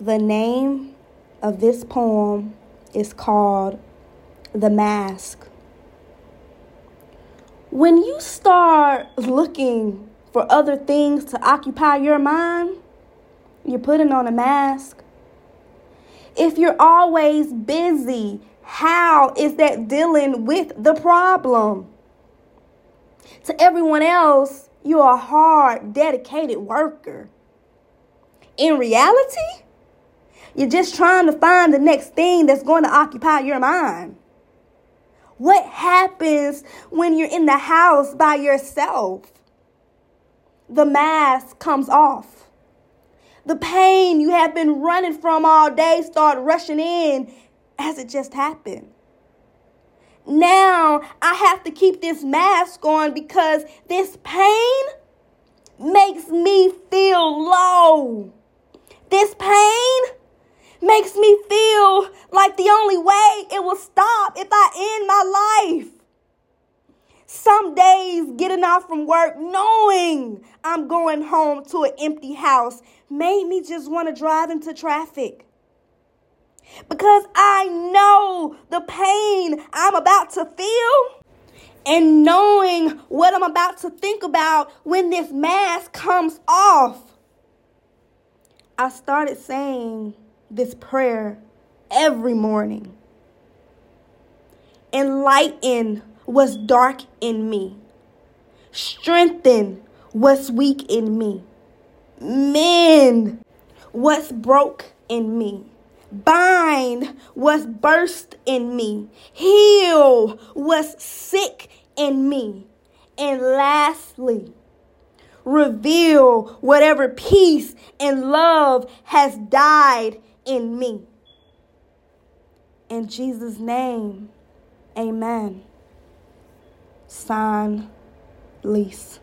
The name of this poem is called The Mask. When you start looking for other things to occupy your mind, you're putting on a mask. If you're always busy, how is that dealing with the problem? To everyone else, you're a hard, dedicated worker. In reality, you're just trying to find the next thing that's going to occupy your mind. What happens when you're in the house by yourself? The mask comes off. The pain you have been running from all day starts rushing in as it just happened. Now I have to keep this mask on because this pain makes me feel low. This pain makes me feel like the only way it will stop if I end my life. Some days getting off from work knowing I'm going home to an empty house made me just want to drive into traffic. Because I know the pain I'm about to feel and knowing what I'm about to think about when this mask comes off. I started saying this prayer every morning. Enlighten what's dark in me. Strengthen what's weak in me. Mend what's broke in me. Bind what's burst in me. Heal what's sick in me. And lastly, reveal whatever peace and love has died in me. In Jesus' name, amen. Signed, Lici.